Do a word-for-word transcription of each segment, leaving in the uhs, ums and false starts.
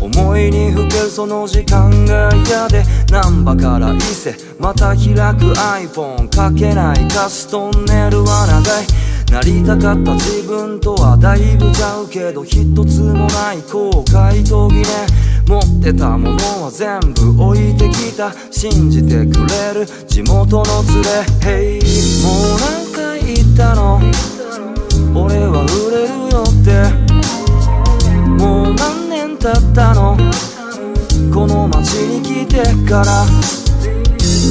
思いにふけるその時間が嫌で難波から伊勢また開く iPhone 書けない歌詞トンネルは長いなりたかった自分とはだいぶちゃうけど一つもない後悔と疑念持ってたものは全部置いてきた信じてくれる地元の連れ Hey もう何回言ったの俺は売れるよってもう何だったのこの街に来てから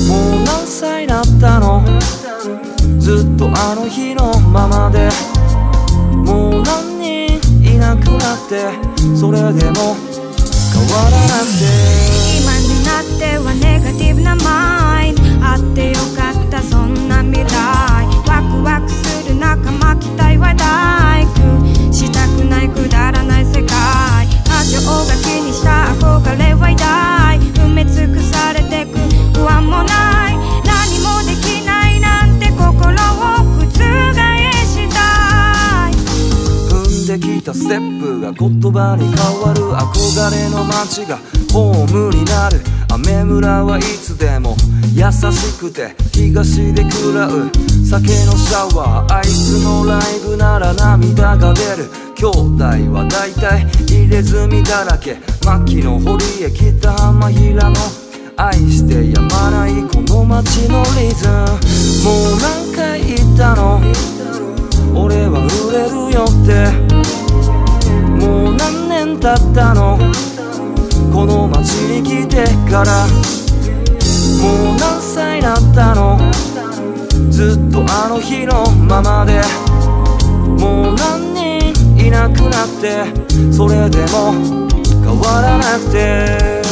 もう何歳だったのずっとあの日のままでもう何人いなくなってそれでも変わらなくて今になってはネガティブなマインあってよかったそんな未来ワクワクする仲間期待は大工したくないくだらない世界情が気にした憧れは偉大埋め尽くされてく不安もない何もできないなんて心を覆したい踏んできたステップが言葉に変わる憧れの街がホームになる雨村はいつでも優しくて東で食らう酒のシャワーあいつのライブなら涙が出る兄弟は大体入れ墨だらけ牧野堀江北浜平野愛してやまないこの街のリズムもう何回言ったの俺は売れるよってもう何年経ったのこの街に来てからもう何歳だったのずっとあの日のままでもう何いなくなってそれでも変わらなくて「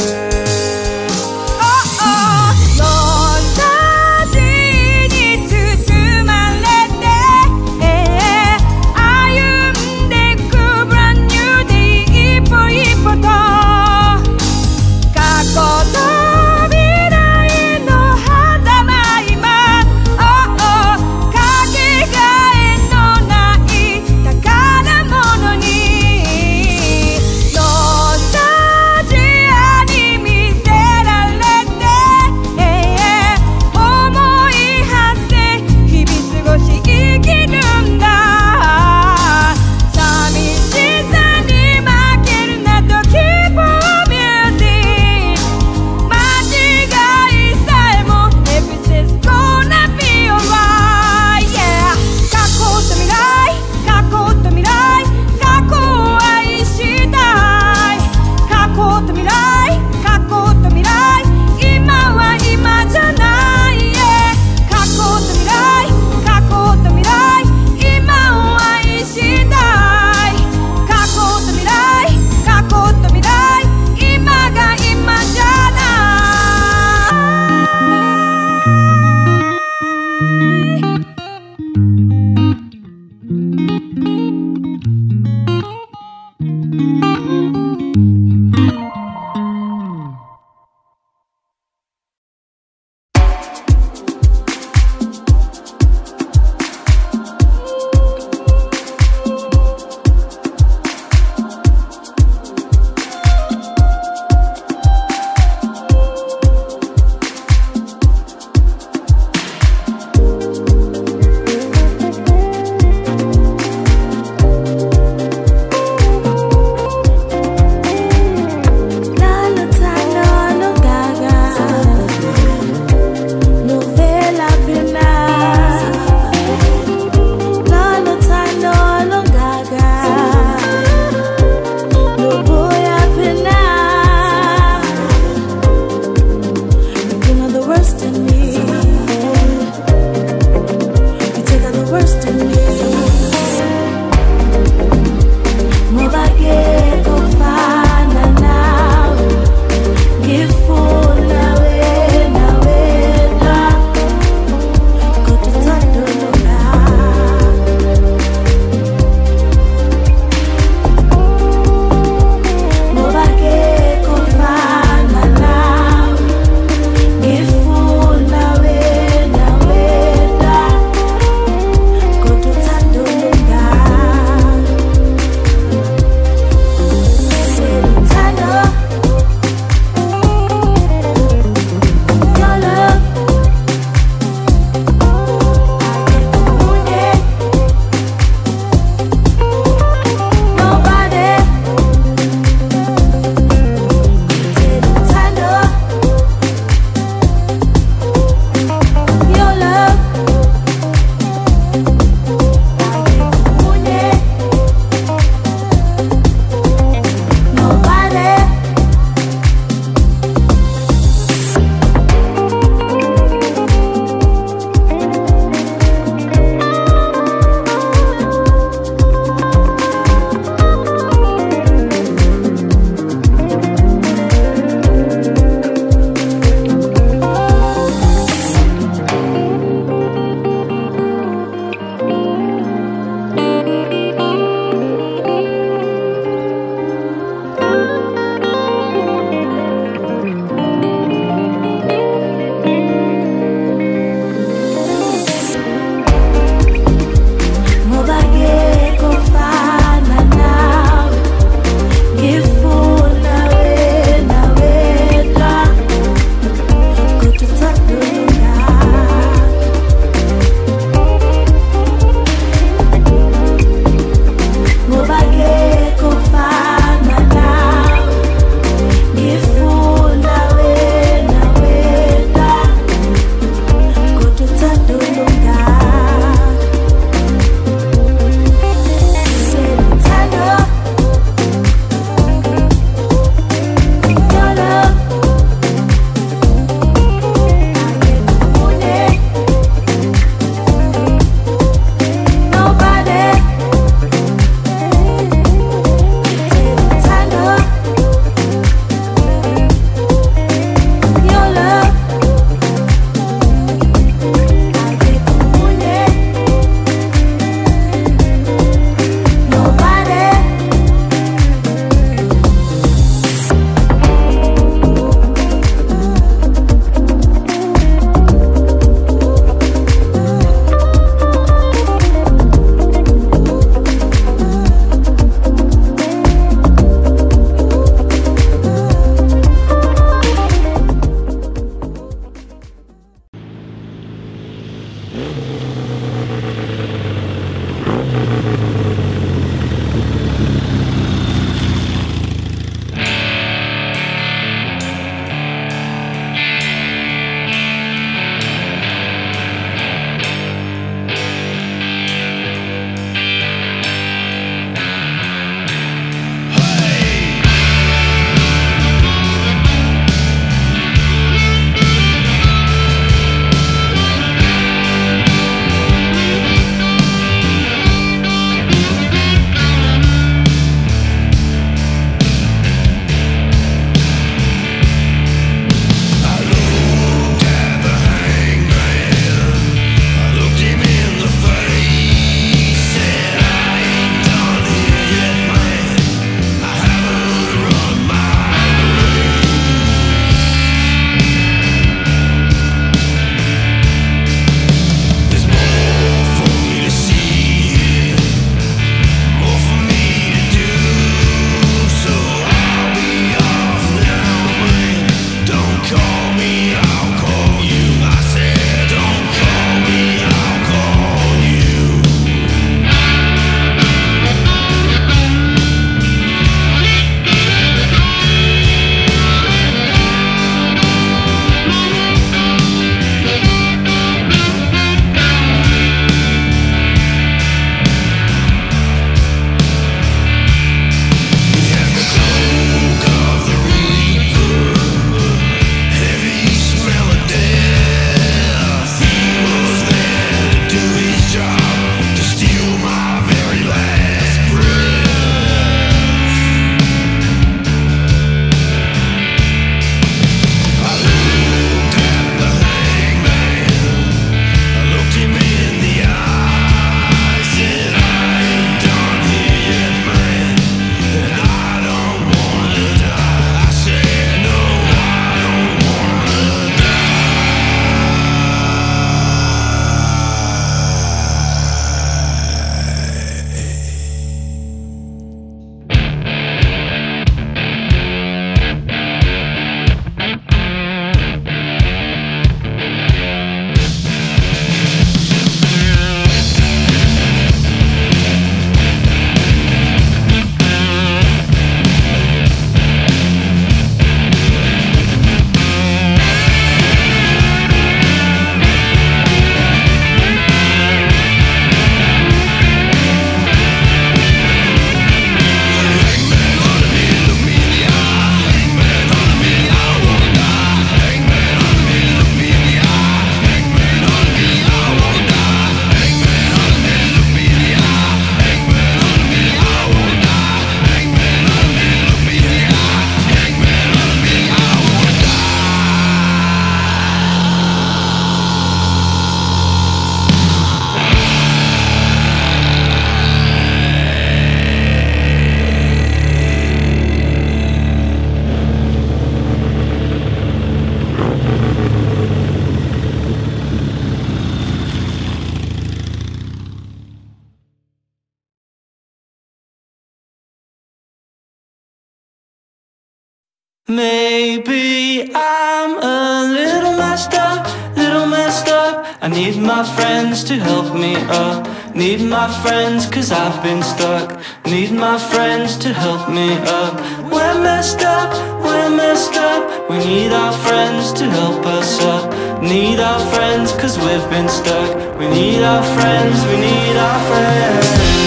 Maybe I'm a little messed up, little messed up. I need my friends to help me up. Need my friends cause I've been stuck. Need my friends to help me up. We're messed up, we're messed up. We need our friends to help us up. Need our friends cause we've been stuck. We need our friends, we need our friends.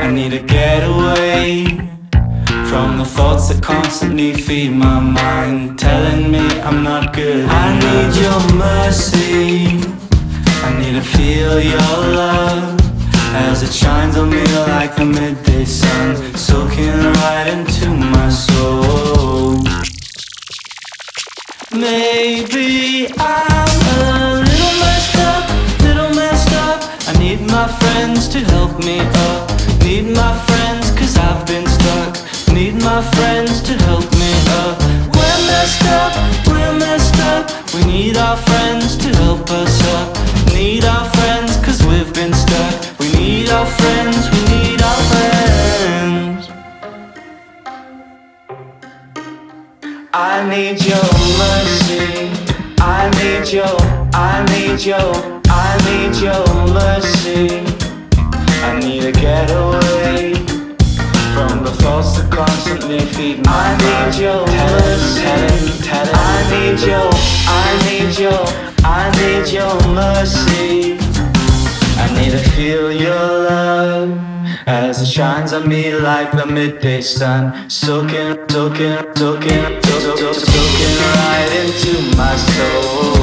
I need to get away from the thoughts that constantly feed my mind, telling me I'm not good enough. I need your mercy. I need to feel your love as it shines on me like the midday sun, soaking right into my soul. Maybe I'm a little messed up, little messed up. I need my friends to help me up. Need my friends cause I've been stuck. Need my friends to help me up. We're messed up, we're messed up. We need our friends to help us up. Need our friends cause we've been stuck. We need our friends, we need our friends. I need your mercy. I need your, I need your, I need your mercy. I need to get away from the thoughts that constantly feed my mind. I need your mercy. I need your, I need your, I need your mercy. I need to feel your love as it shines on me like the midday sun, soaking, soaking, soaking, soaking, soaking right into my soul.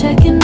Checking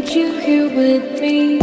need you here with me.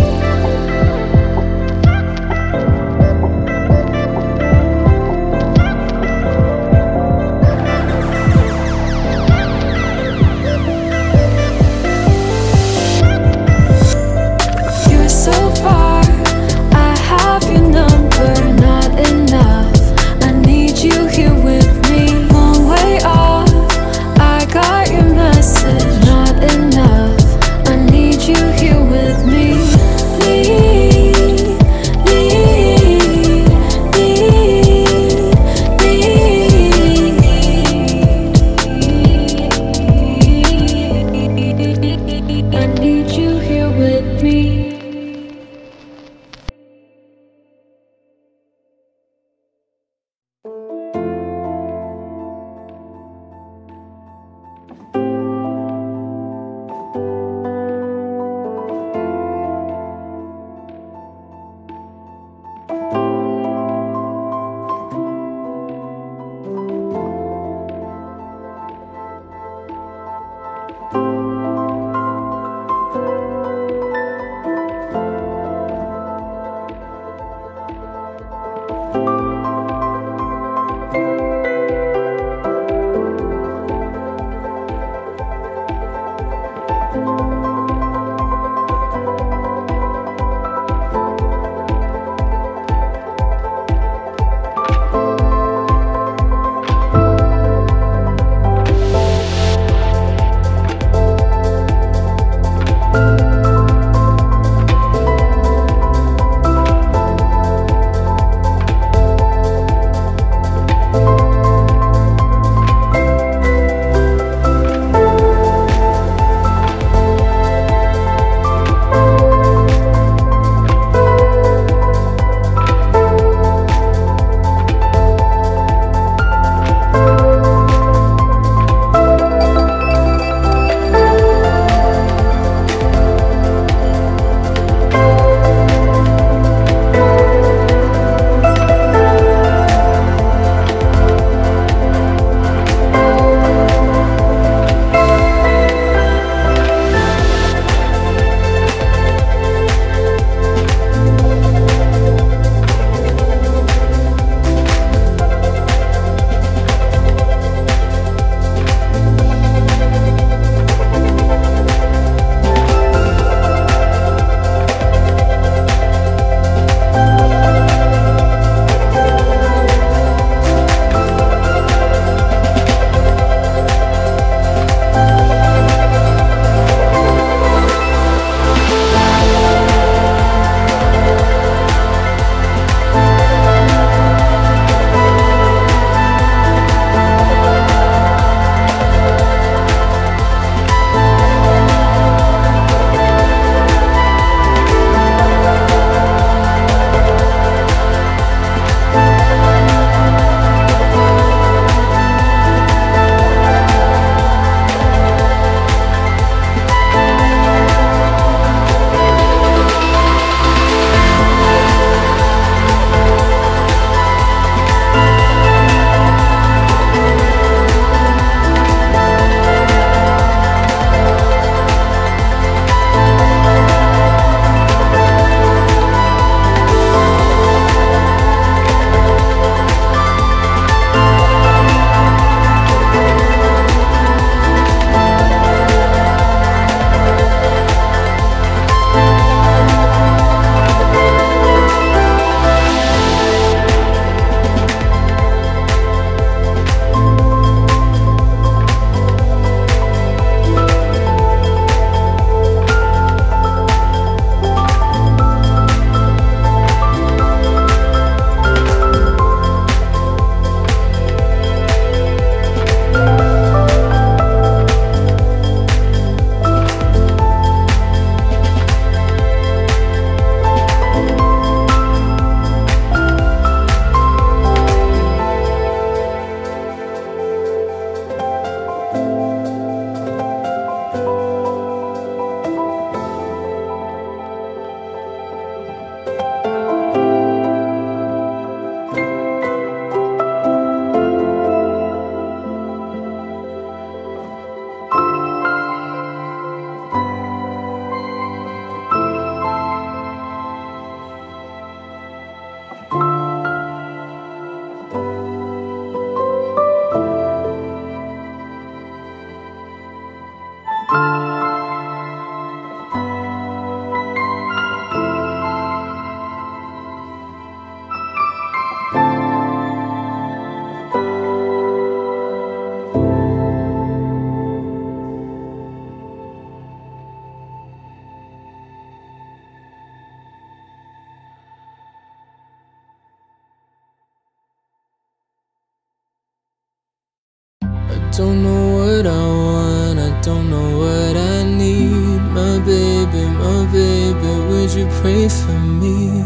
don't know what I want, I don't know what I need. My baby, my baby, would you pray for me?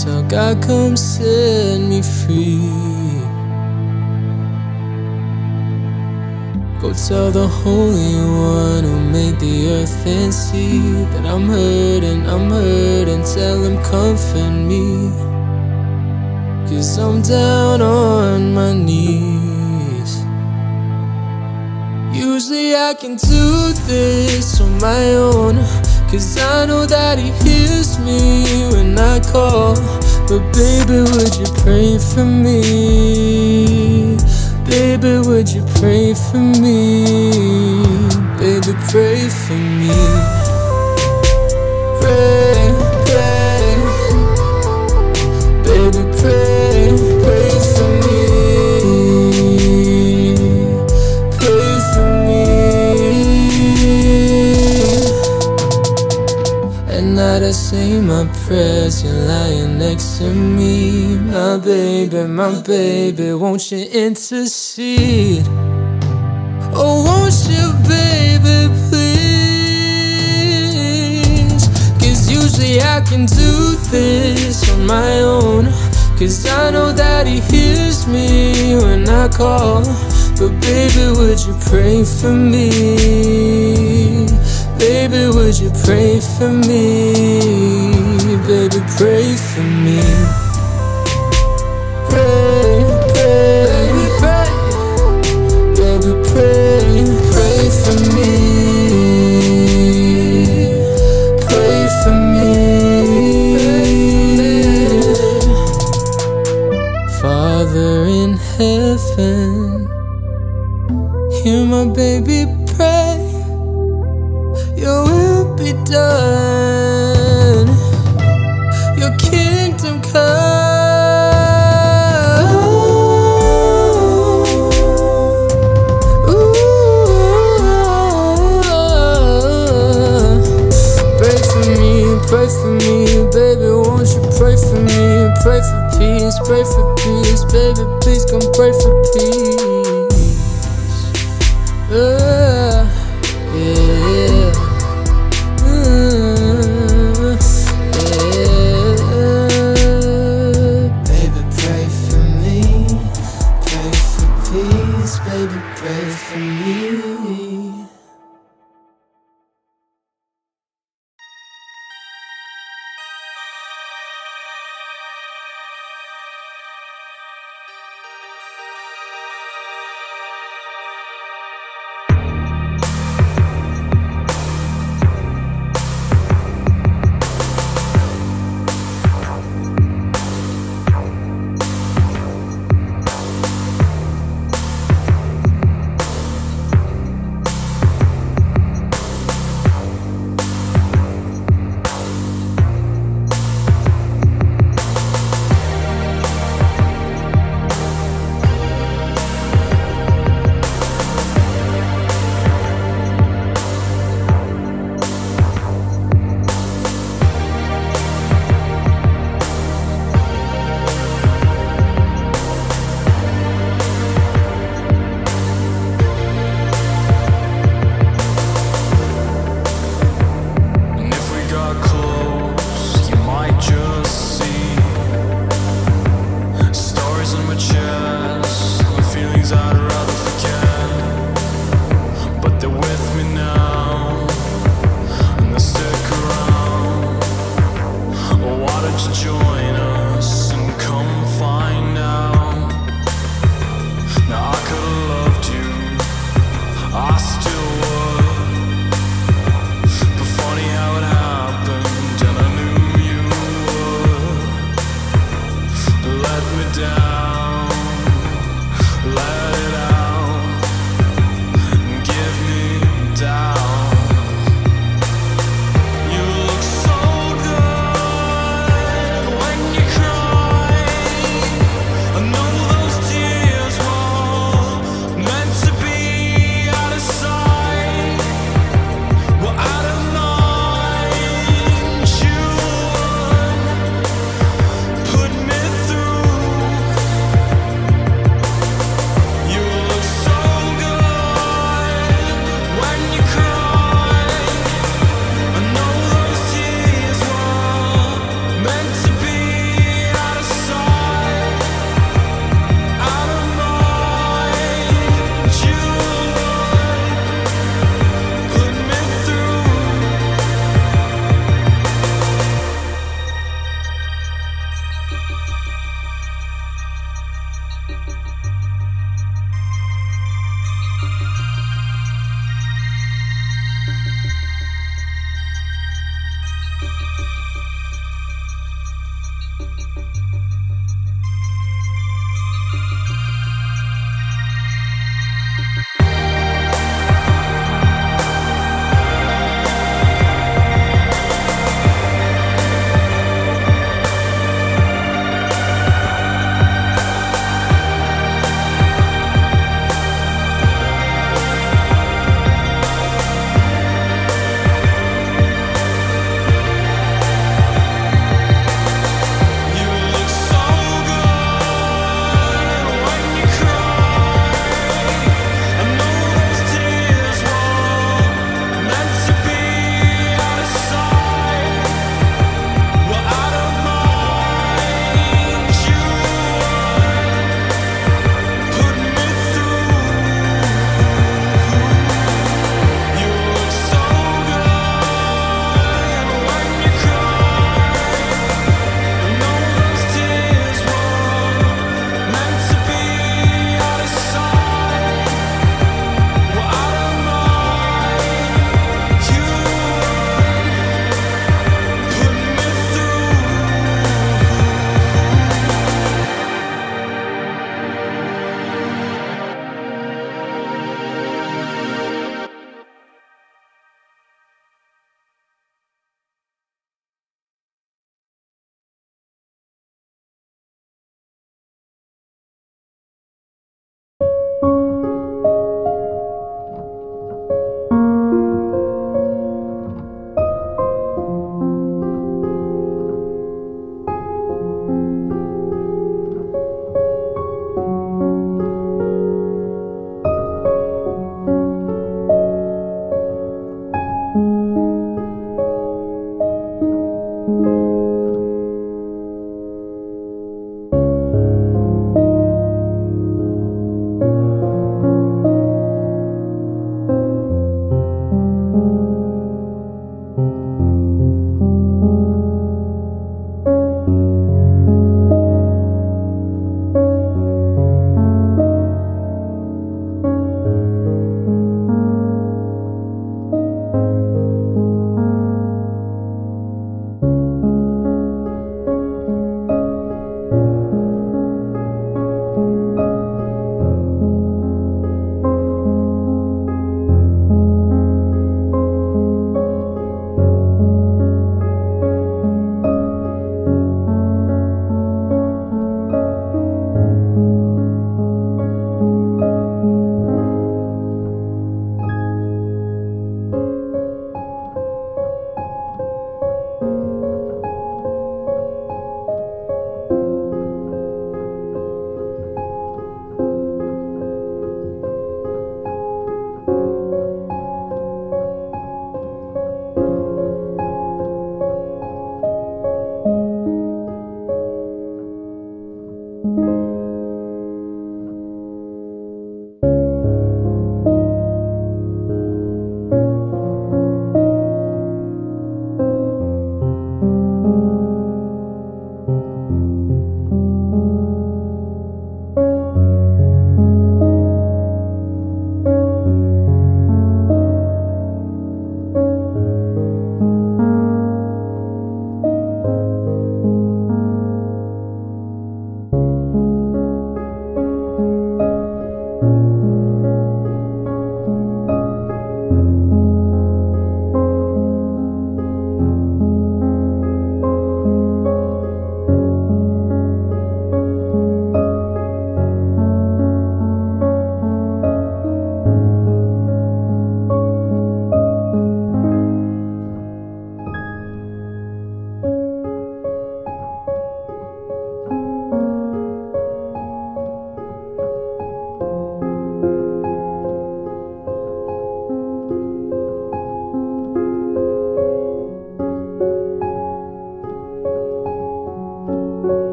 Till God comes set me free. Go tell the Holy One who made the earth and sea that I'm hurting, I'm hurting, tell him comfort me. Cause I'm down on my knees. Usually I can do this on my own, cause I know that he hears me when I call. But baby, would you pray for me? Baby, would you pray for me? Baby, pray for me. Pray, pray. Baby, pray, pray for me. Pray for me. At night I say my prayers, you're lying next to me. My baby, my baby, won't you intercede? Oh, won't you, baby, please? Cause usually I can do this on my own, cause I know that he hears me when I call. But baby, would you pray for me? Baby, would you pray for me? Baby, pray for me. Hear my baby pray, your will be done, your kingdom come. Ooh. Pray for me, pray for me, baby, won't you pray for me? Pray for peace, pray for peace, baby, please come pray for peace. Uh, yeah, uh, yeah. Baby, pray for me, pray for peace, baby, pray for me.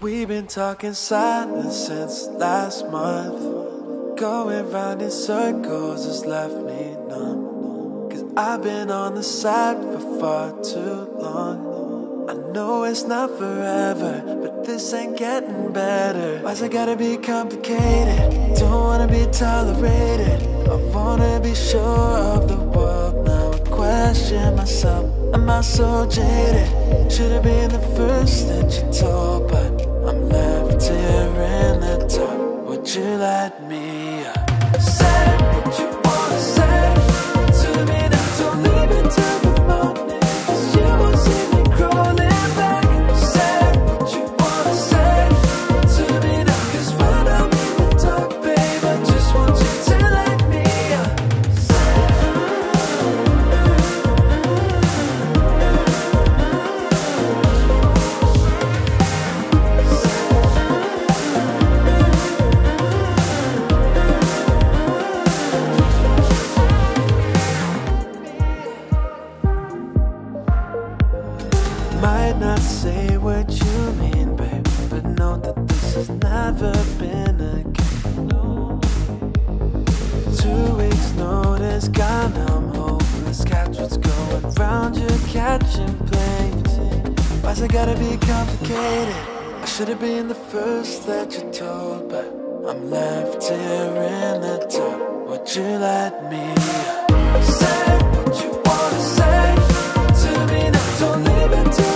We've been talking silence since last month. Going round in circles has left me numb, 'cause I've been on the side for far too long. I know it's not forever, but this ain't getting better. Why's it gotta be complicated? Don't wanna be tolerated. I wanna be sure of the world. Now I question myself, am I so jaded? Should've been the first that you told, but I'm left here in the dark. Would you let me up? Say what you wanna say to me now, don't leave it till the morning, 'cause you won't see me crawling back. Say what you wanna say to me now, 'cause when I'm in the dark, babe, I just want you to let me up. Might not say what you mean, babe, but know that this has never been a game. Two weeks notice gone, I'm hopeless. Catch what's going round, you're catching planes. Why's it gotta be complicated? I should've been the first that you told, but I'm left here in the dark. Would you let me say what you wanna say to me now? Don't leave it to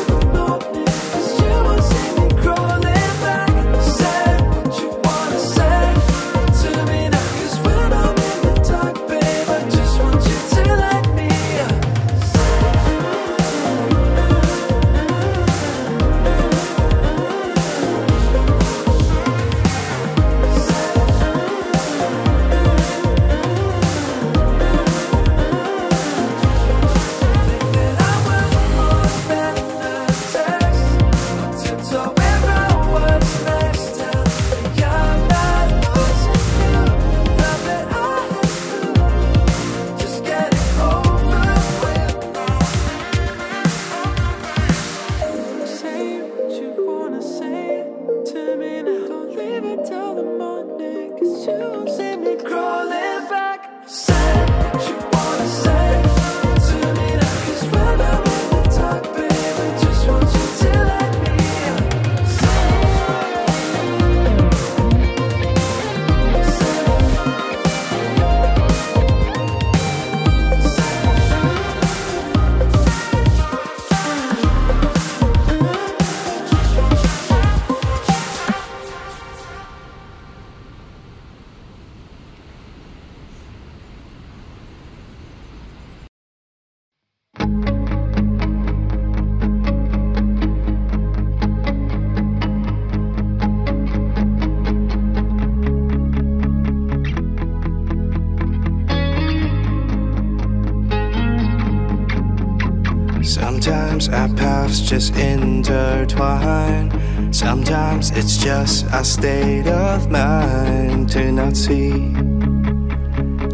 our paths just intertwine. Sometimes it's just a state of mind to not see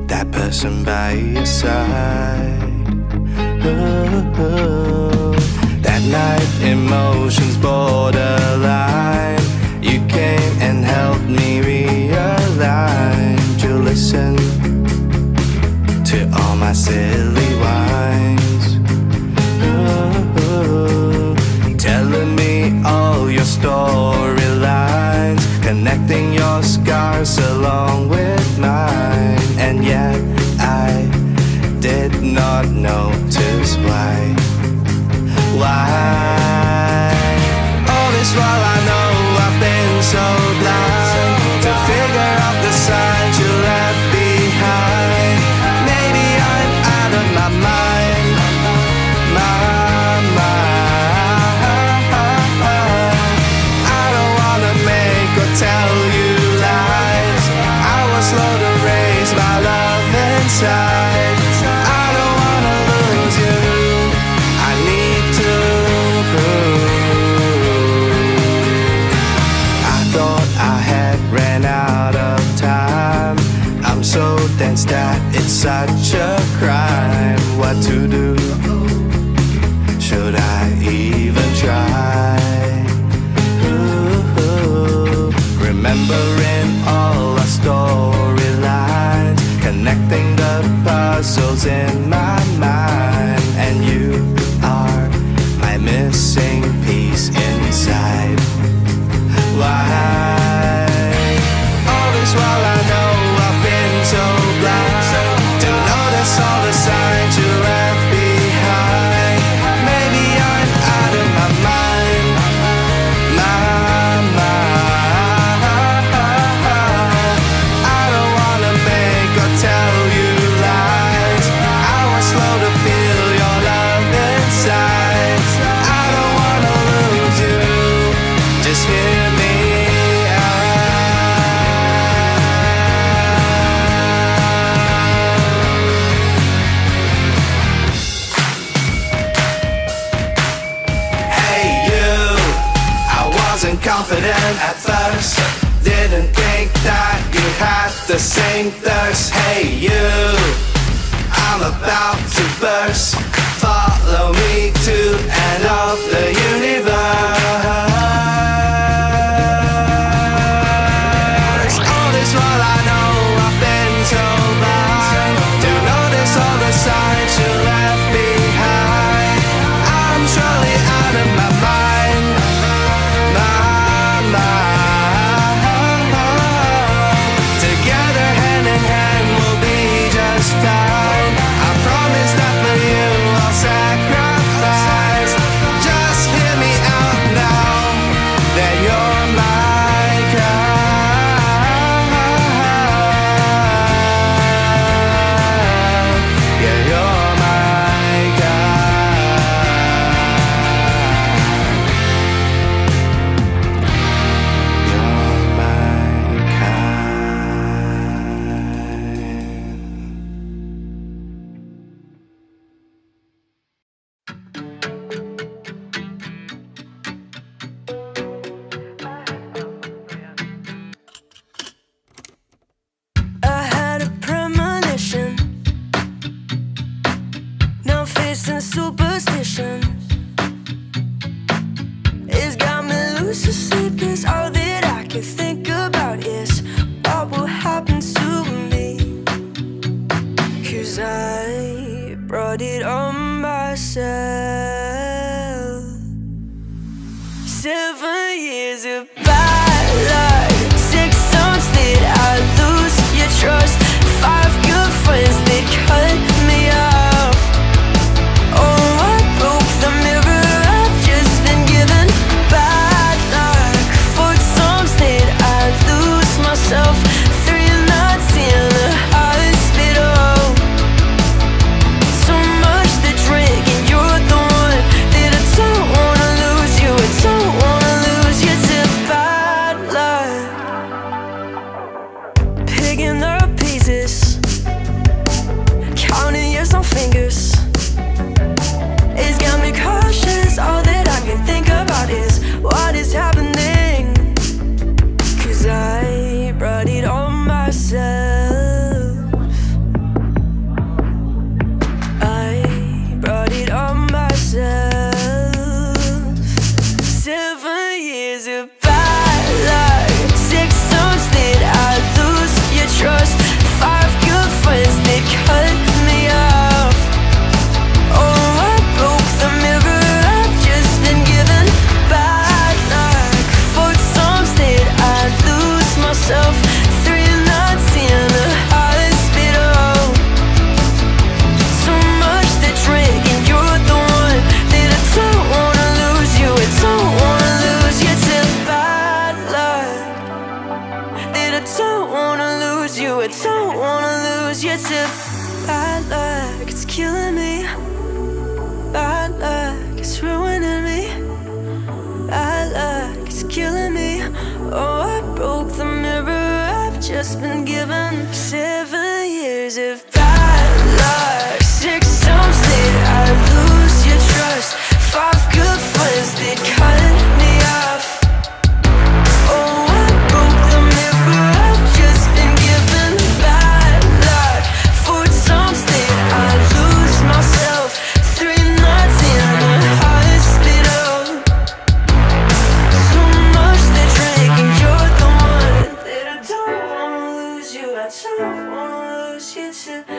that person by your side. Ooh, ooh. That night, emotions borderline. You came and helped me realign to listen to all my silly whines. Telling me all your storylines, connecting your scars along with mine, and yet I did not notice why. Why? All this while I know I've been so blind to figure out the signs you left behind. Maybe I'm out of my mind, my tell you lies. I was slow to raise my love inside. I don't wanna lose you, I need to prove. I thought I had ran out of time. I'm so dense that it's such a crime. What to do? Should I even try? Ooh. wasn't confident at first. Didn't think that you had the same thirst. Hey you, I'm about to burst. Follow me to end of the universe. All is what I know, I've been so blind to notice all the signs you left behind. I'm surely out of my mind, my mind. Together hand in hand we'll be just fine. I promise that for you I'll sacrifice. Just hear me out now that you're my God. Yeah, you're my God. You're my God. I had a premonition, now facing superstition. It's got me loose asleep, cause all that I can think about is what will happen to me. Cause I brought it on myself. Seven years of bad luck, six songs that I lose your trust, five good friends that cut me off. Oh, I broke the mirror I've just been given. Bad luck, four songs that I lose myself, three nights in the hospital. So much to drink, and you're the one that I don't wanna lose you. I don't wanna lose you to bad luck. Picking up pieces, counting years on fingers. It's got me cautious, all that I can think about is what is happening. Cause I brought it on myself. I brought it on myself. Seven years of bad luck, six songs that I lose your trust, five good friends that cut me off. Oh, I broke the mirror I've just been given. Bad luck, four songs that I lose myself, three nights in the hospital. So much to drink, and you're the one that I don't wanna lose you. I don't wanna lose you to bad luck. That I don't wanna lose you. I don't wanna lose you to bad luck. It's killing me. Bad luck, it's ruining me. Bad luck, it's killing me. Oh, I broke the mirror I've just been given. Seven years of bad luck, six songs that I lose your trust, five good friends that cut me off. Oh, I broke the mirror I've just been given. Bad luck, four songs that I lose myself, three nights in the hospital. So much to drink, and you're the one that I don't wanna lose you. I don't wanna lose you to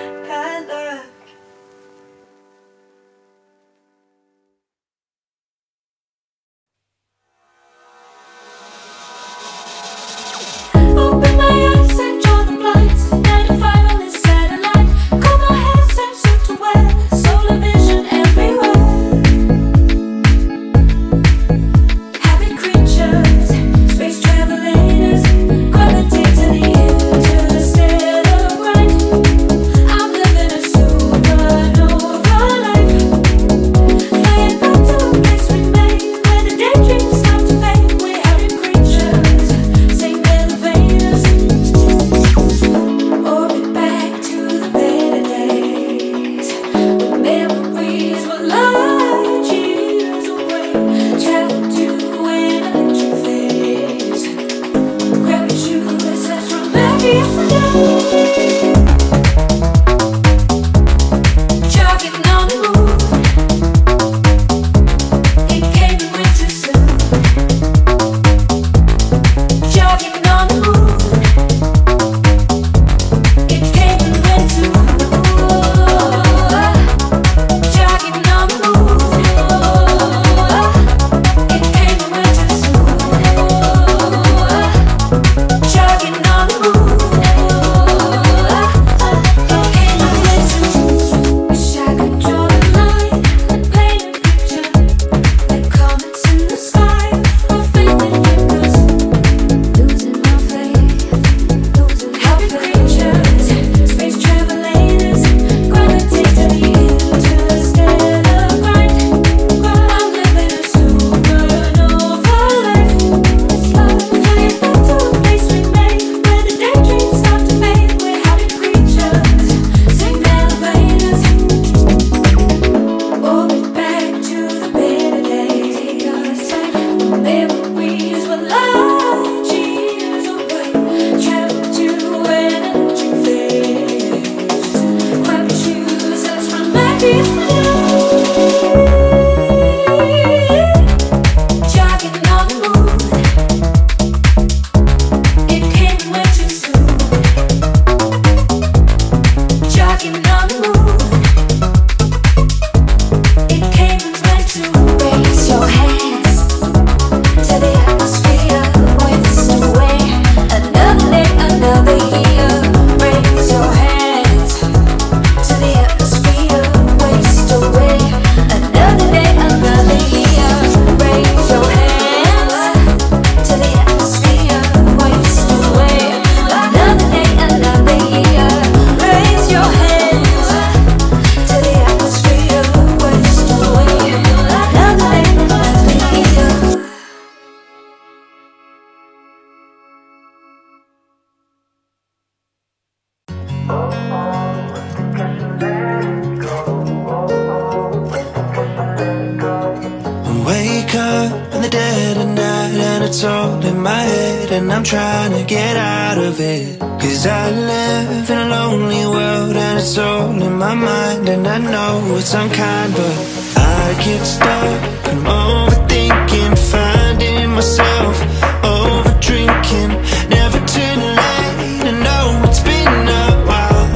that's all in my head, and I'm trying to get out of it. Cause I live in a lonely world, and it's all in my mind, and I know it's unkind, but I get stuck, and I'm overthinking, finding myself over drinking, never too late. I know it's been a while.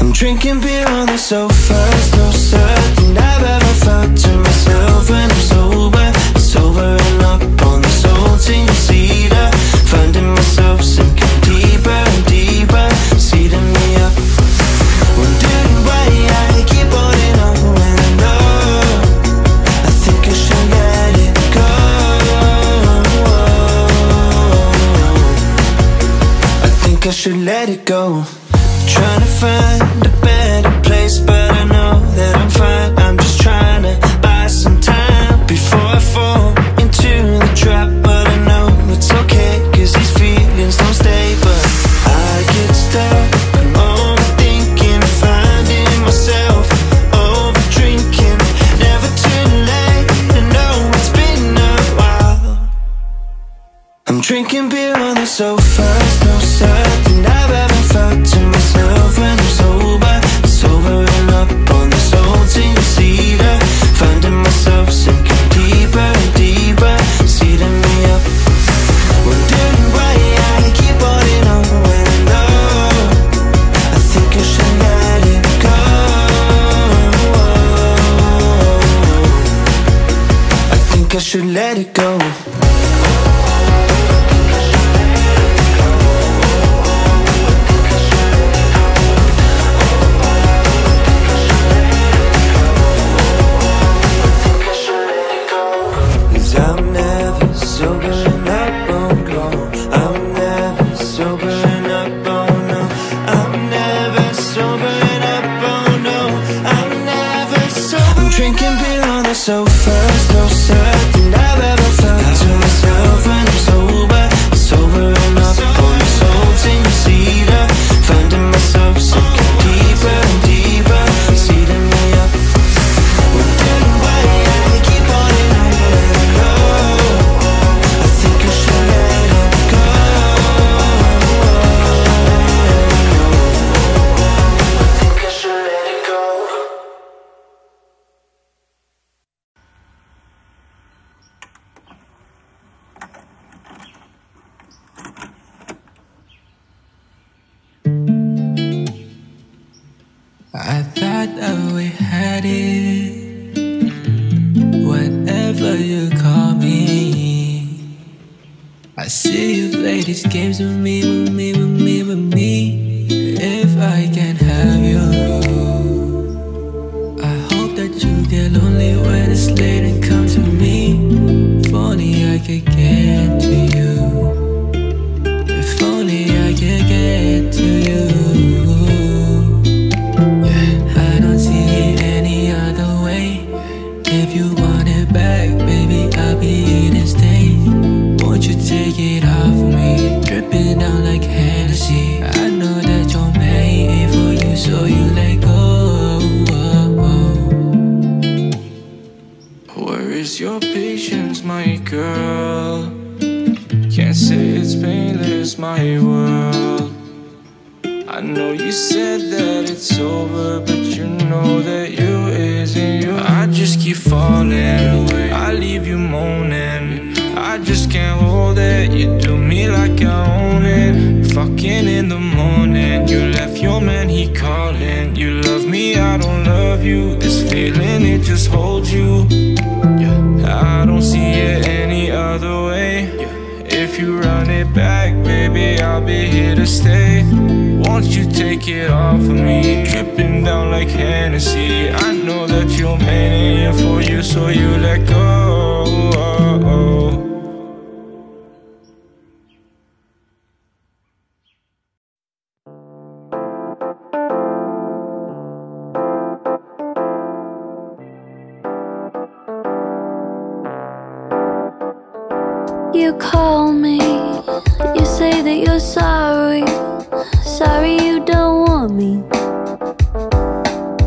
I'm drinking beer on the sofa, it's no certain I've ever felt to myself when I'm sober. Sober and up on the salty cedar, finding myself sinking deeper and deeper, seeding me up. Wondering why I keep holding on when I know I think I should let it go. I think I should let it go. Trying to find a better place, but I know that I'm fine. I'm just trying to buy some time before I fall into the trap, but I know it's okay, cause these feelings don't stay, but I get stuck. Drinking beer on the sofa, it's no certain I've ever felt to myself when I'm sober. Sobering up on the salty cedar, finding myself sinking deeper and deeper, seeding me up. Wondering why I keep holding on when I know I think I should let it go. I think I should let it go.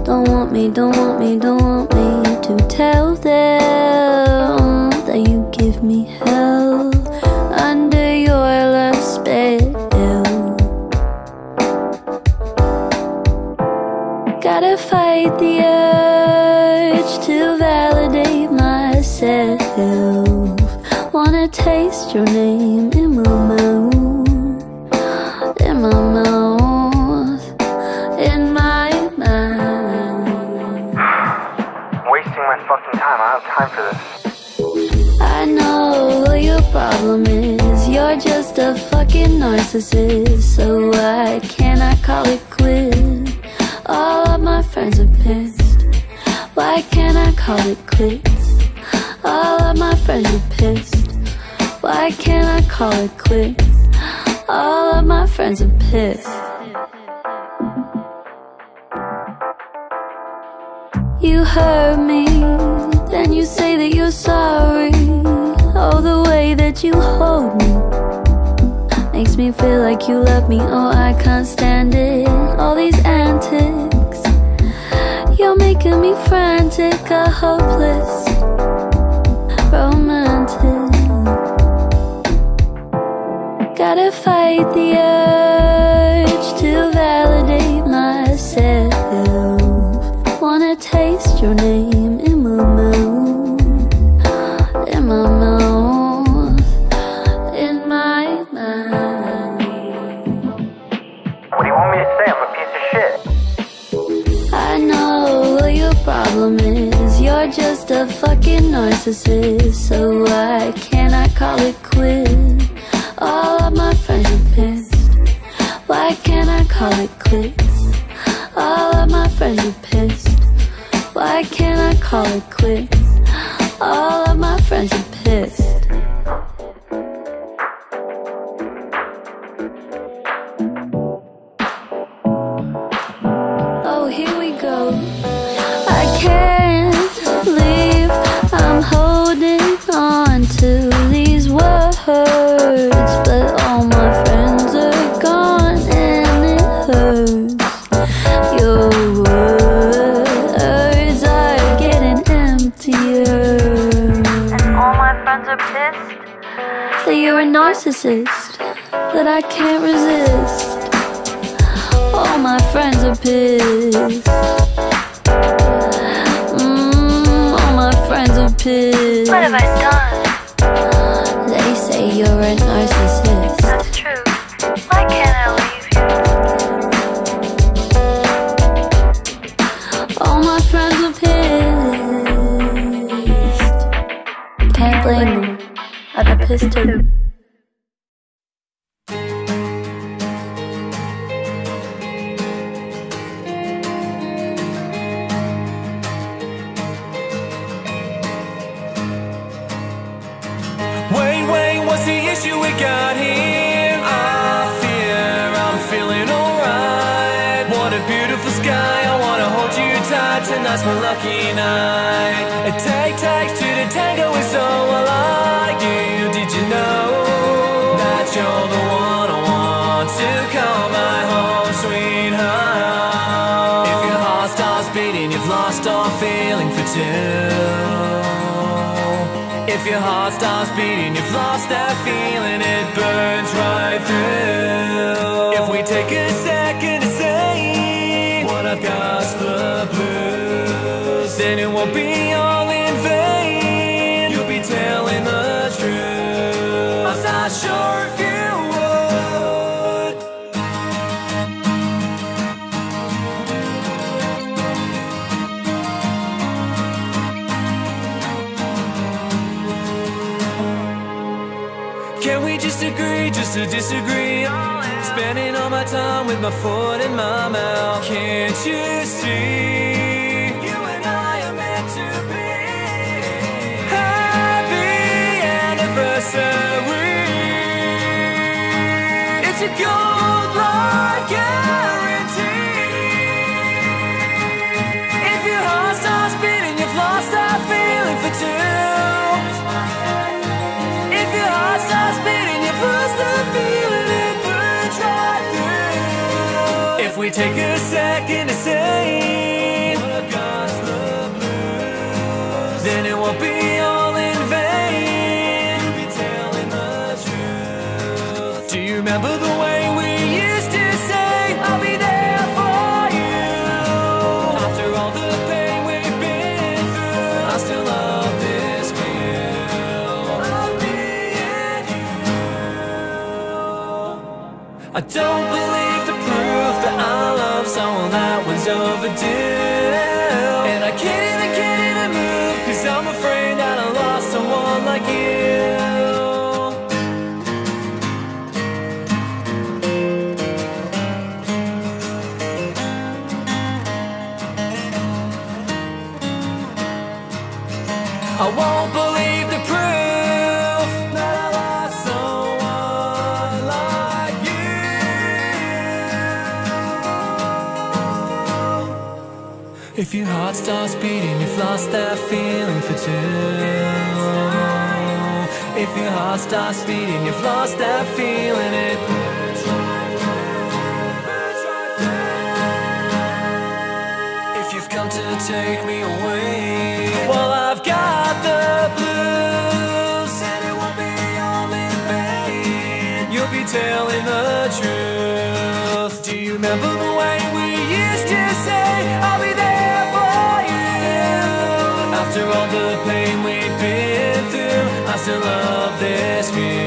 Don't want me, don't want me to tell them that you give me hell. hell under your love spell. Gotta fight the urge to validate myself. Wanna taste your name in my mouth, in my mouth, in my mouth. Wasting my fucking time, I don't have time for this. I know your problem is, you're just a fucking narcissist. So why can't I call it quits? All of my friends are pissed. Why can't I call it quits? All of my friends are pissed. Why can't I call it quits? All of my friends are pissed. You hurt me, then you say that you're sorry. Oh, the way that you hold me makes me feel like you love me. Oh, I can't stand it, all these antics. You're making me frantic, a hopeless romantic. Gotta fight the urge to validate myself. Wanna taste your name in my mouth, in my mouth, in my mouth. What do you want me to say? I'm a piece of shit. I know what your problem is. You're just a fucking narcissist. So why can't I call it quits? All of my friends are pissed. Why can't I call it quits? All of my friends are pissed. Why can't I call it quits? All of my friends are pissed. Oh, here we go. I can't leave. I'm holding on to these words, but all my friends are gone and it hurts. Your words are pissed that you're a narcissist, that I can't resist. All my friends are pissed. Mmm, all my friends are pissed. What have I done? They say you're a narcissist. That's true. Why can't I leave you? All my friends are pissed. Can't blame them. I've been pissed too. Wait, wait, what's the issue we got here? I fear I'm feeling alright. What a beautiful sky, I wanna hold you tight. Tonight's my lucky night. A take takes two to tango is so alive. You're the one I want to call my home, sweet home. If your heart starts beating, you've lost all feeling for two. If your heart starts beating, you've lost that feeling, it burns right through. If we take a second to say what I've got, the blues, then it won't be all in vain. You'll be telling the truth. I'm not sure if you agree just to disagree. Spending all my time with my foot in my mouth. Can't you see? You and I are meant to be. Happy anniversary. It's a gold life guarantee. If your heart starts beating, you've lost that feeling for two. If your heart starts beating, lost the feeling, it burns right through. If we take a second to say what I've got's the blues, then it won't be all in vain. remember the way we used to say, I'll be there for you. After all the pain we've been through, I still love this view of me and you. I don't believe the proof that I love someone that was overdue, and I can't even, can't even move, 'cause I'm afraid that I lost someone like you. I won't believe the proof that I lost someone like you. If your heart starts beating, you've lost that feeling for two. If your heart starts beating, you've lost that feeling it. If you've come to take me away, well, I've got the blues, and it won't be all in vain. You'll be telling the truth. Do you remember the way we used to say, I'll be there for you? After all the pain we've been through, I still love this view.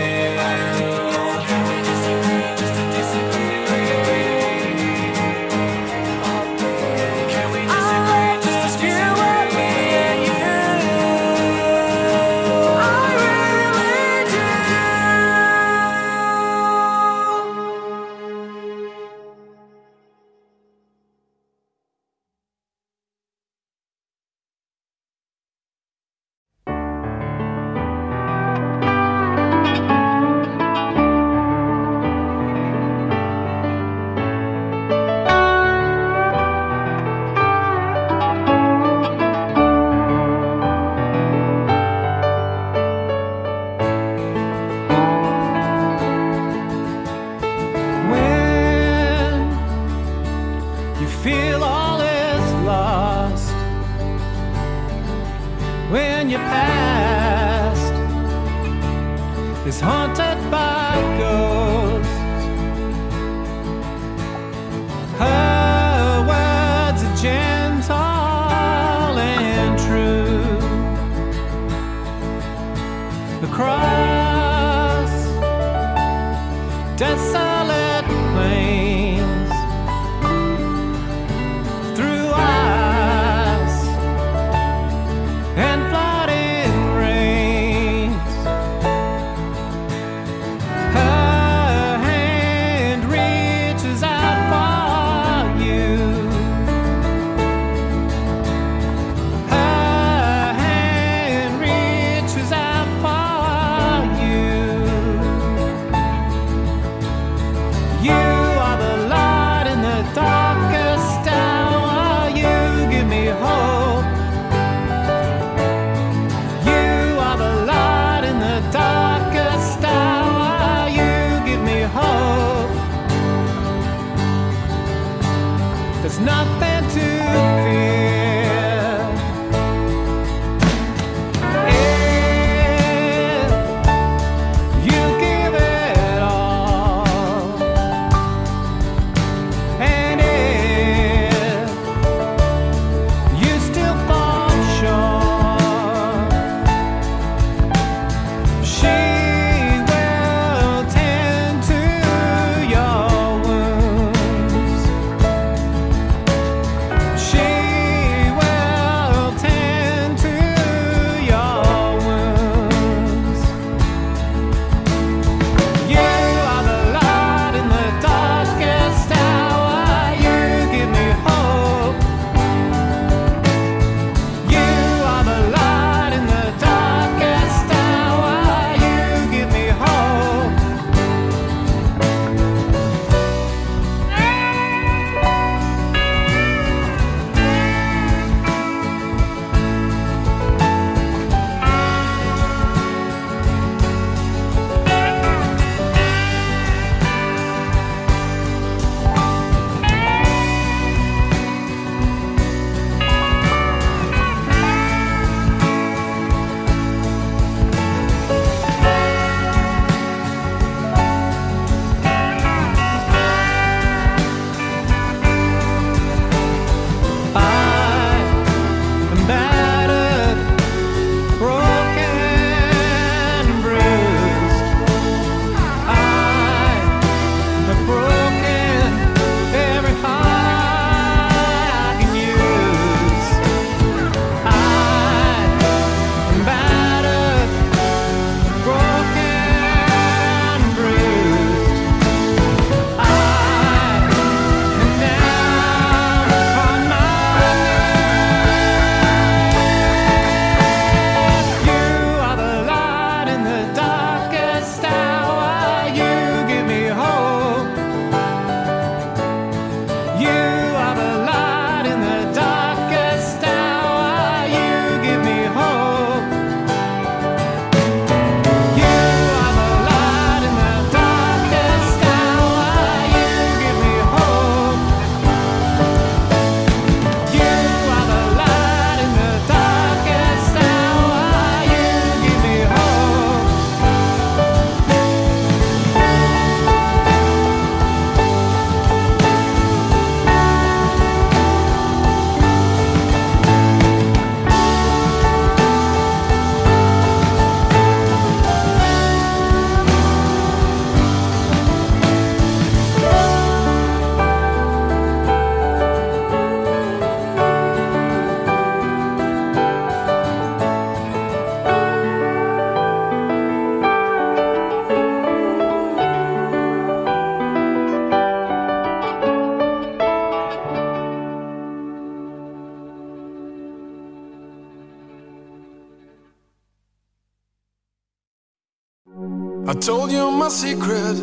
I told you my secret,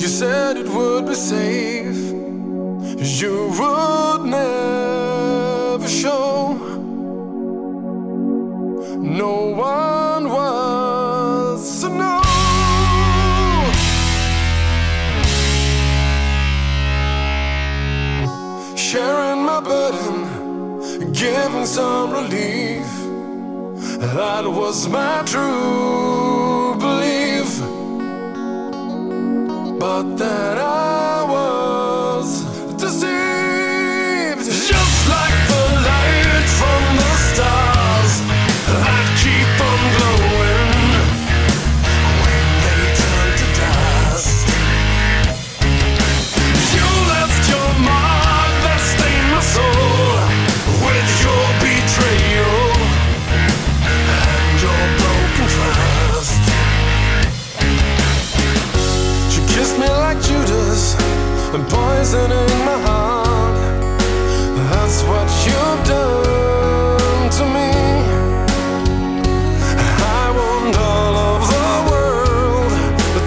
you said it would be safe, you would never show. No one wants to know. Sharing my burden, giving some relief, that was my true belief. But then I was deceived. Just like the light from the stars that keep on glowing when they turn to dust, you left your mark that stained my soul with your betrayal and your broken trust. You kissed me like Judas and poisoning my heart. That's what you've done to me. I want all of the world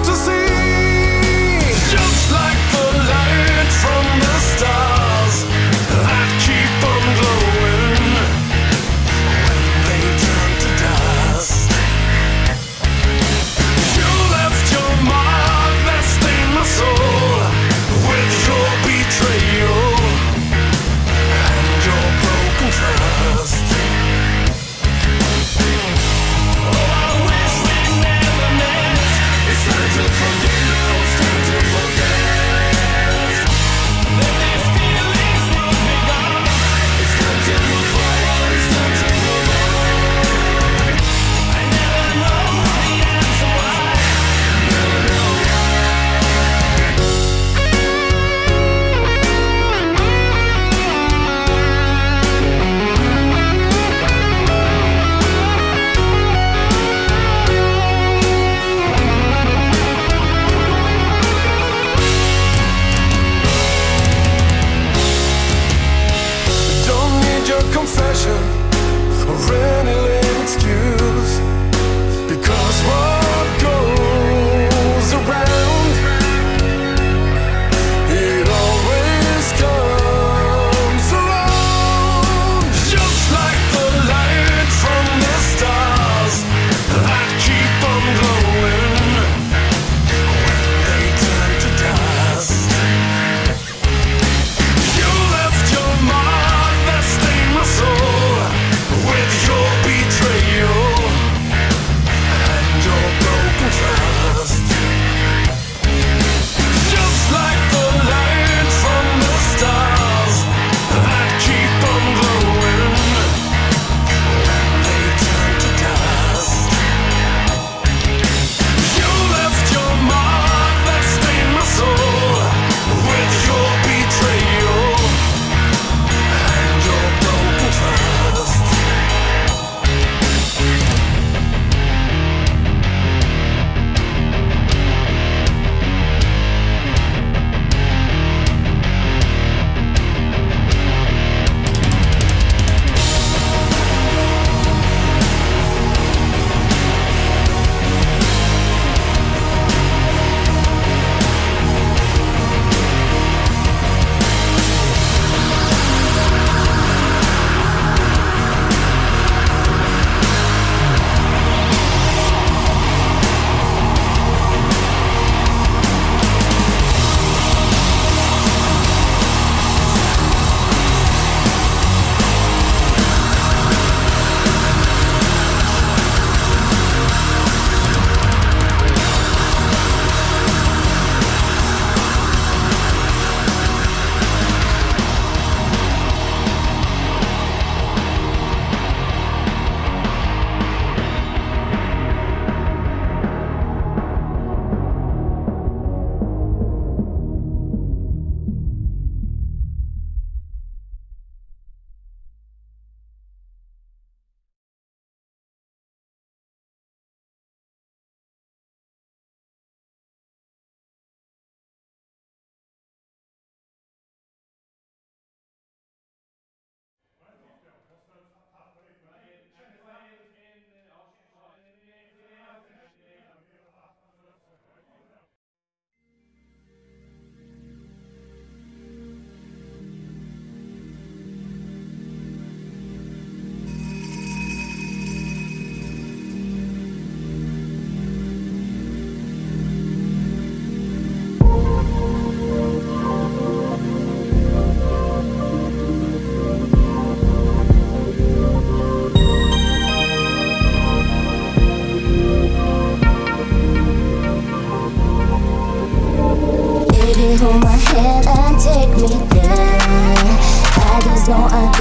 to see. Just like the light from the stars that keep on glowing when they turn to dust, you left your mark that stained my soul with your betrayal.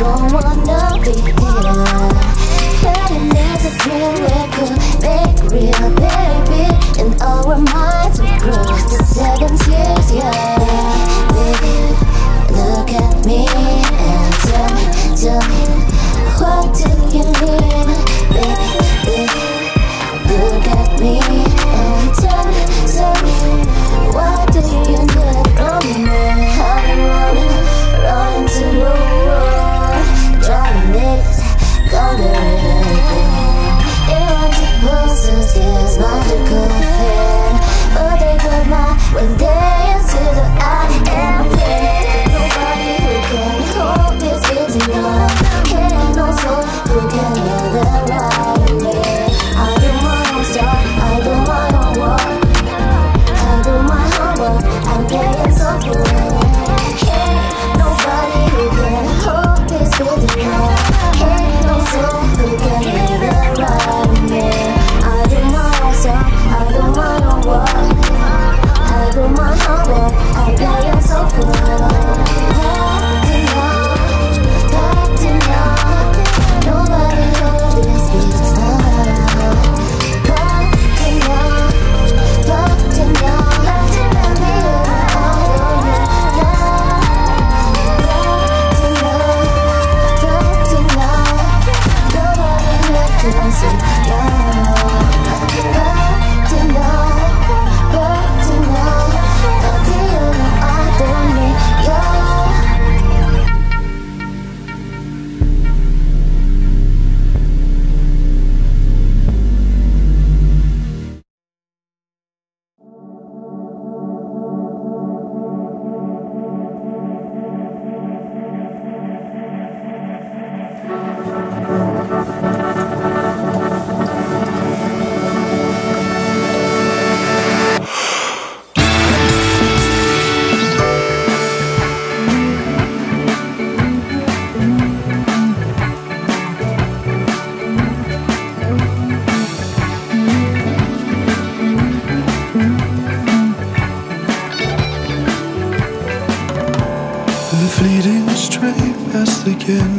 don't wanna be here. Feeling is a dream we could make real, baby. In our minds we cross the seven years, yeah. Baby, look at me and tell me, tell me, what do you need? Baby, baby, look at me and tell me, tell me, what do you need from me?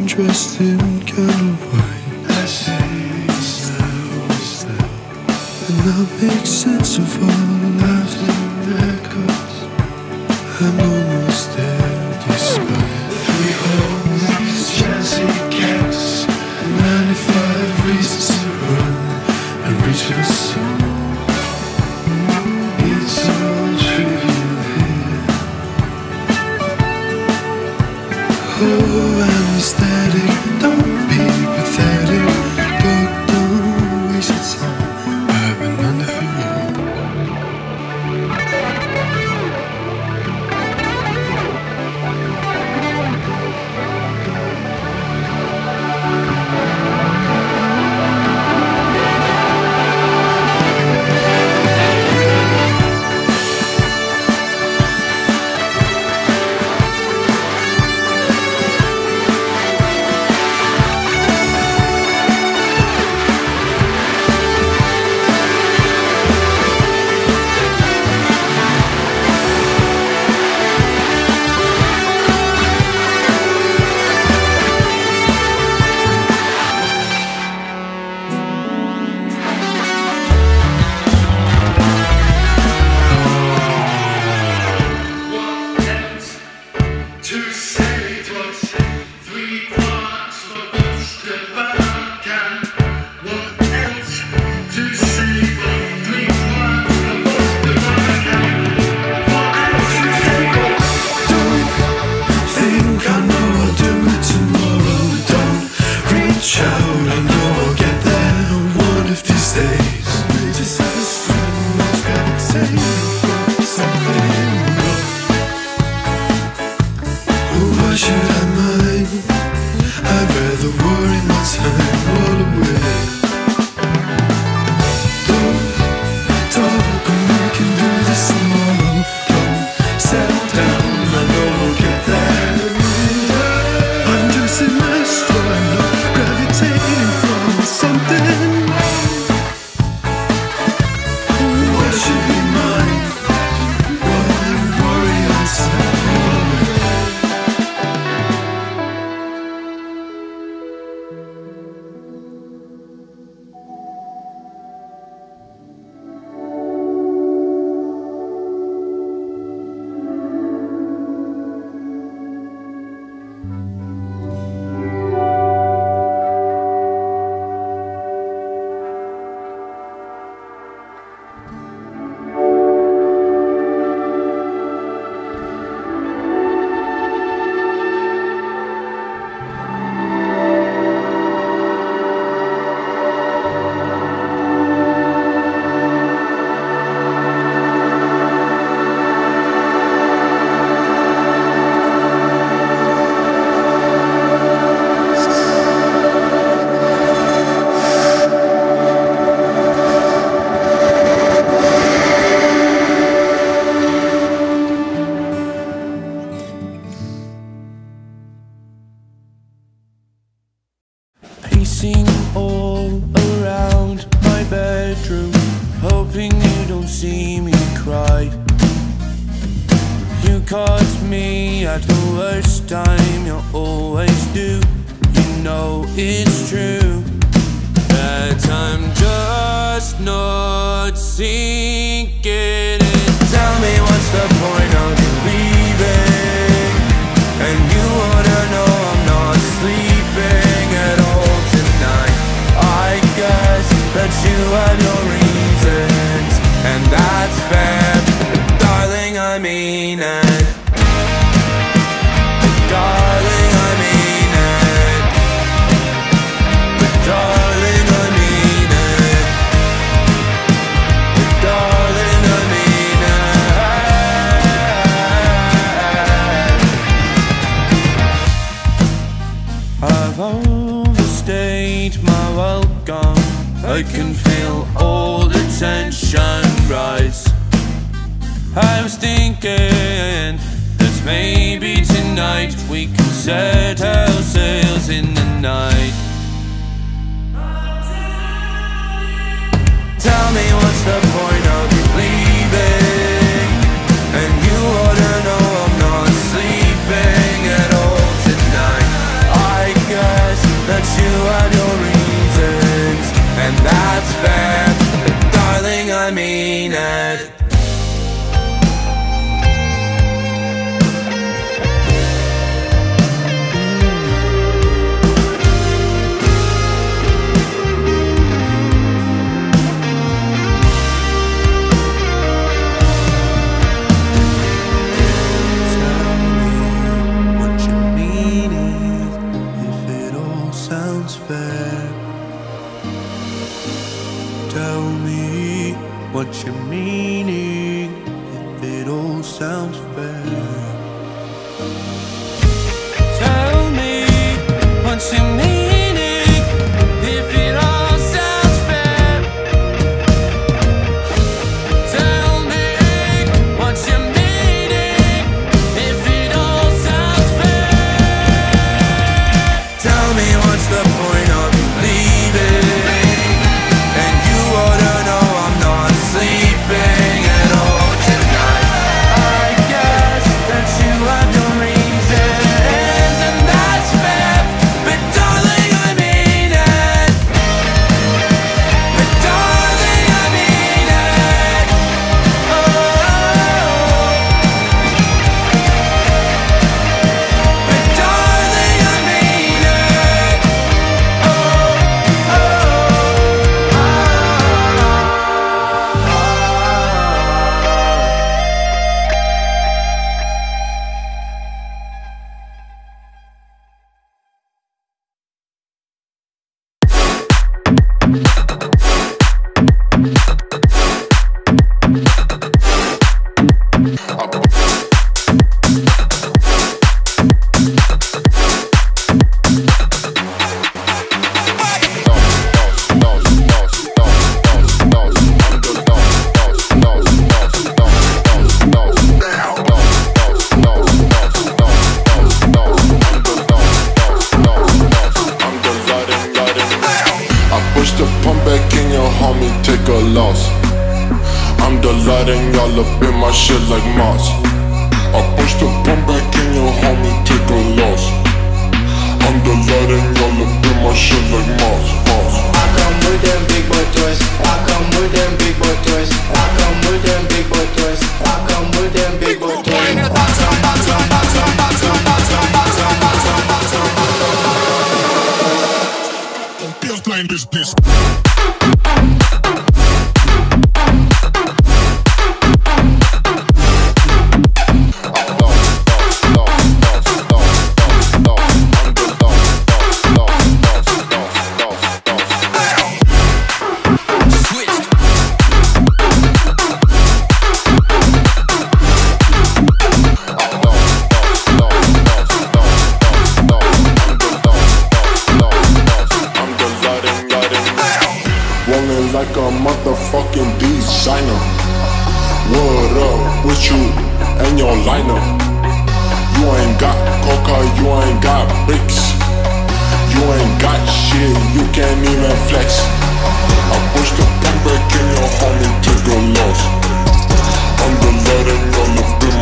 Dressed in yellow wine, I say it slow, slow, and I'll make sense of all laughing echoes. I'm almost there, despite three homies, chancy cats, ninety-five reasons to run and reach for the sun. It's all trivial here. Oh, I'm aesthetic, don't be pathetic. Look, don't waste your time. I've been under for you. Should be mine. caught me at the worst time. You always do. You know it's true that I'm just not sinking. Tell me what's the point of you leaving? And you ought to know I'm not sleeping at all tonight. I guess that you had your reasons, and that's fair. But darling, I mean it. But darling, I mean it. But darling, I mean it. But darling, I've overstayed my welcome. I can feel all the tension rise. I was thinking that maybe tonight we can set our sails in the night. Tell me what's the point of you leaving? And you ought to know I'm not sleeping at all tonight. I guess that you had your reasons, and that's fair. But darling, I mean it. Tell me what you're meaning, if it all sounds fair. Tell me what you're meaning, if it all sounds fair. Tell me what you're meaning, if it all sounds fair. Tell me what's the point of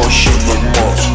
shit like Mars.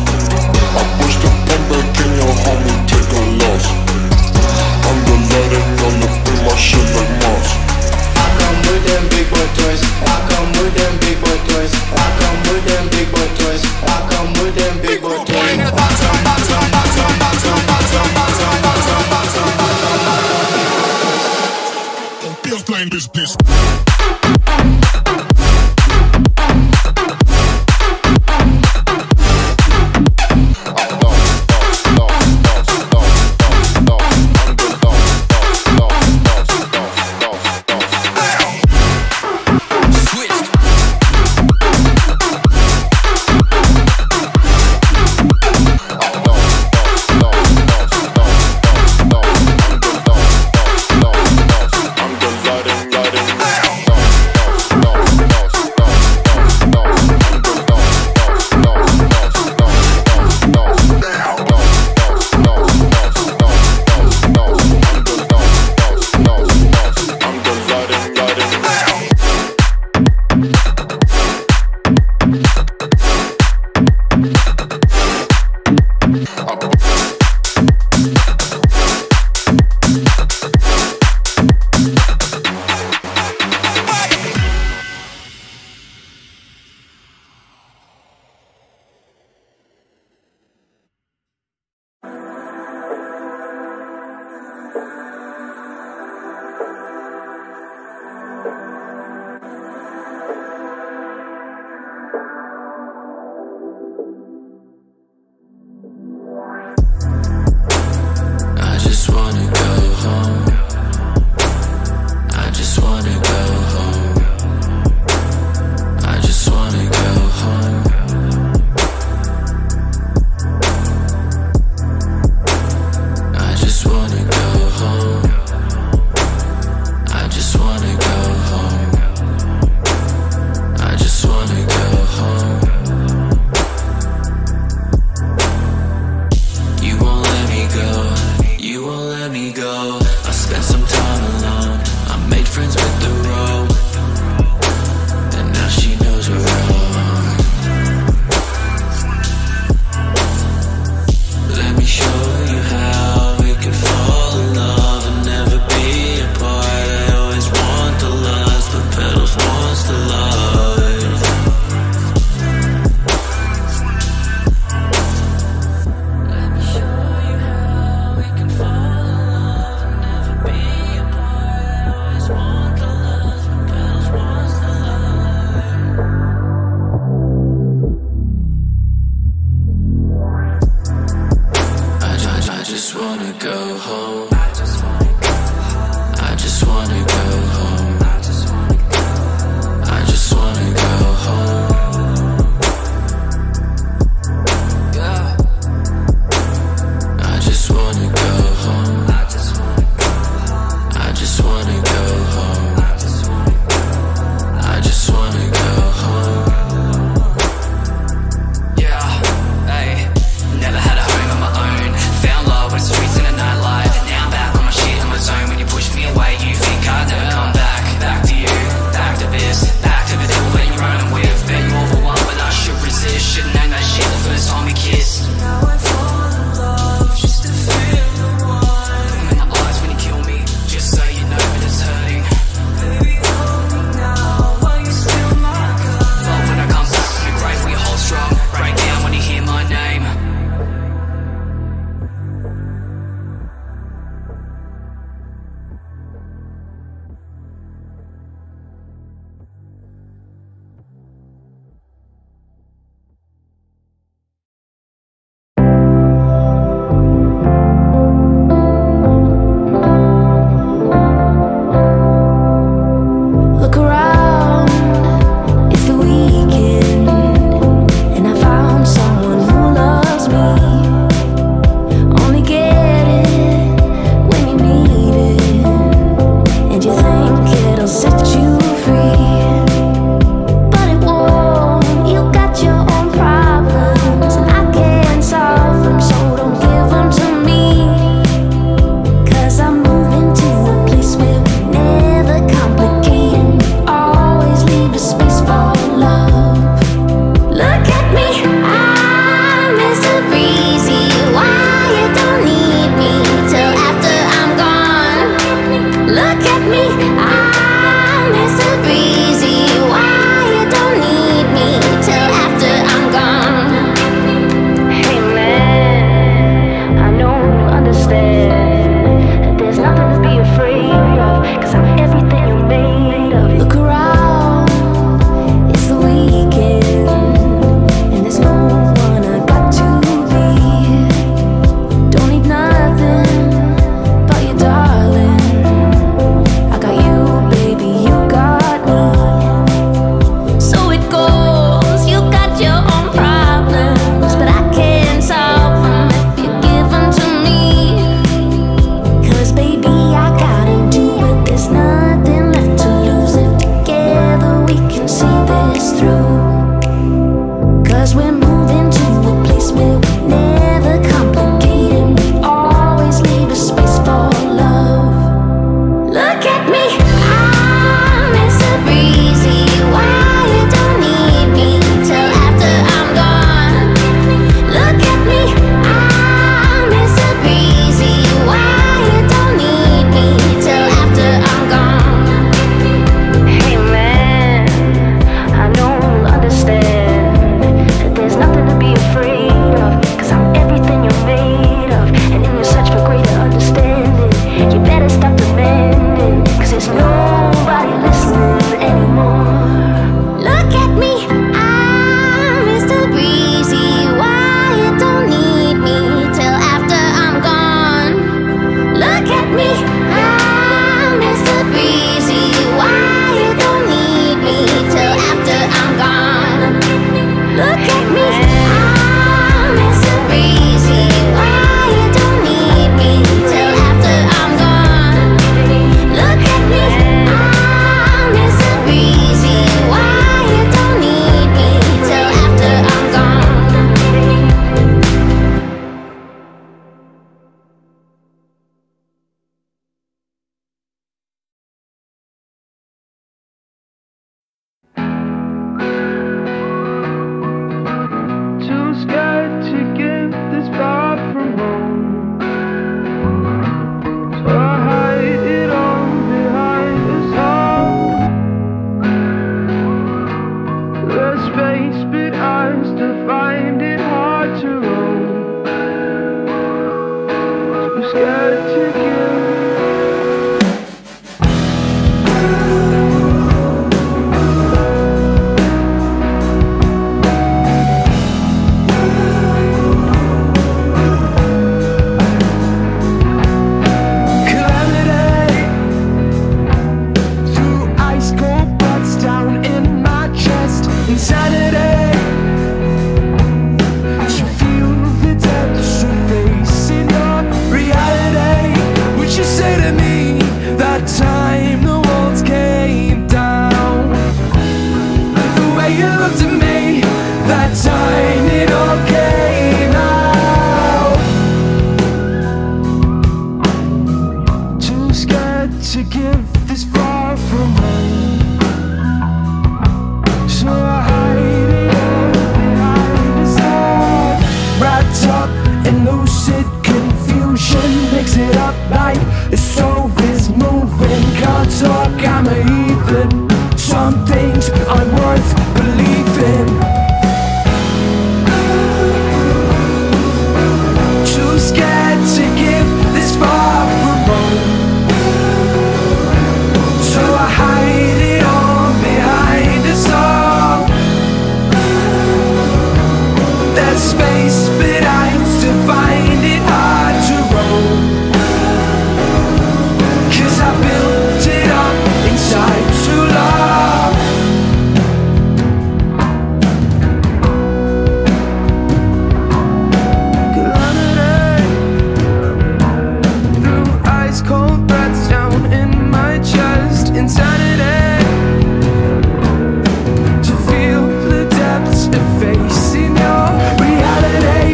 just wanna go home. I just wanna go home. I just wanna go home. I just wanna go home. I just wanna go home. I just wanna go home. You won't let me go. You won't let me Insanity to feel the depths effacing your reality.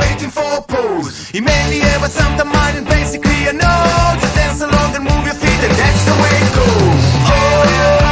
waiting for a pose. He mainly ever some the mind and basically a nose. Just dance along and move your feet, and that's the way it goes. Oh yeah.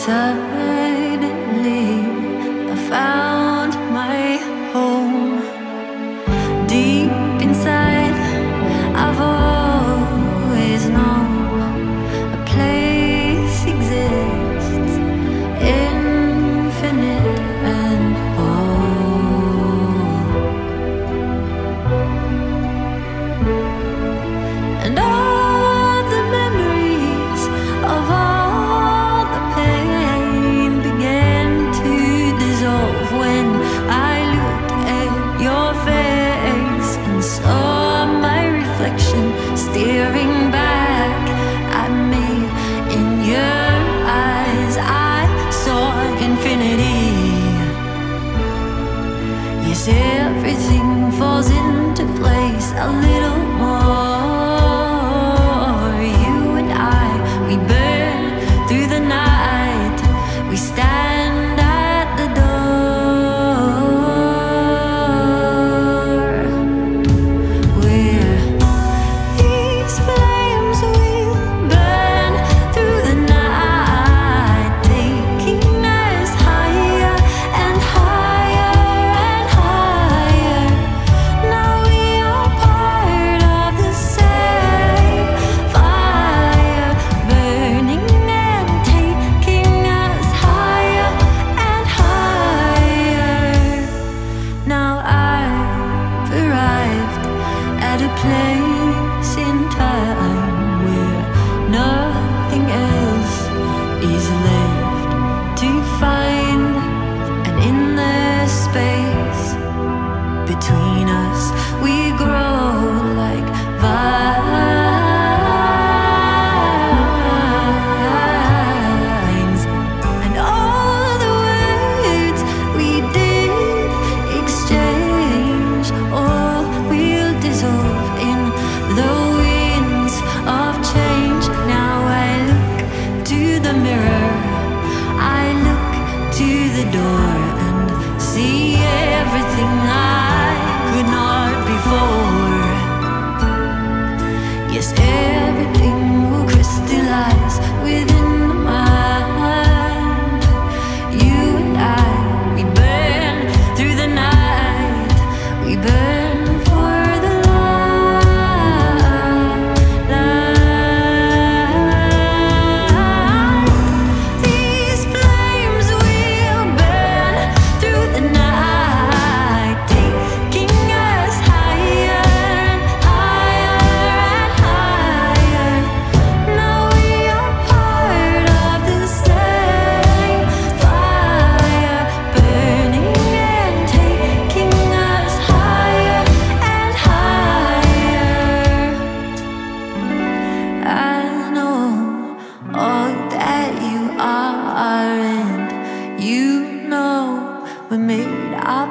Suddenly I found my home. Deep inside I've always known a place exists, infinite and whole. And all staring back at me, in your eyes I saw infinity. Yes, everything falls into place a little more. You and I, we burn through the night. We stand place in time where nothing else is left to find, and in the space between us we grow like vines, and all the words we did exchange all will dissolve in the winds of change. Now I look to the mirror, I look to the door, and see everything I could not before. Yes, everything will crystallize within the mind. You and I, we burn through the night. We burn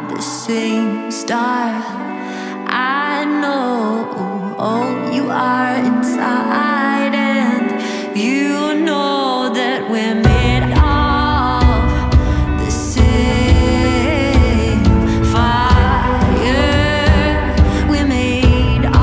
the same star. I know all you are inside, and you know that we're made of the same fire. We're made of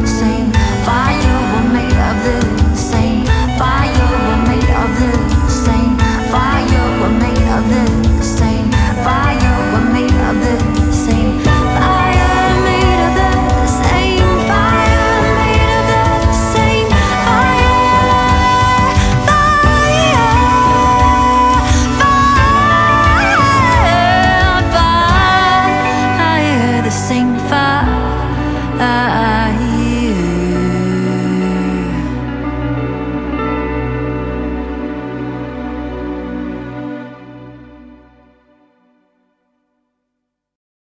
the same fire. We're made. Sing fire.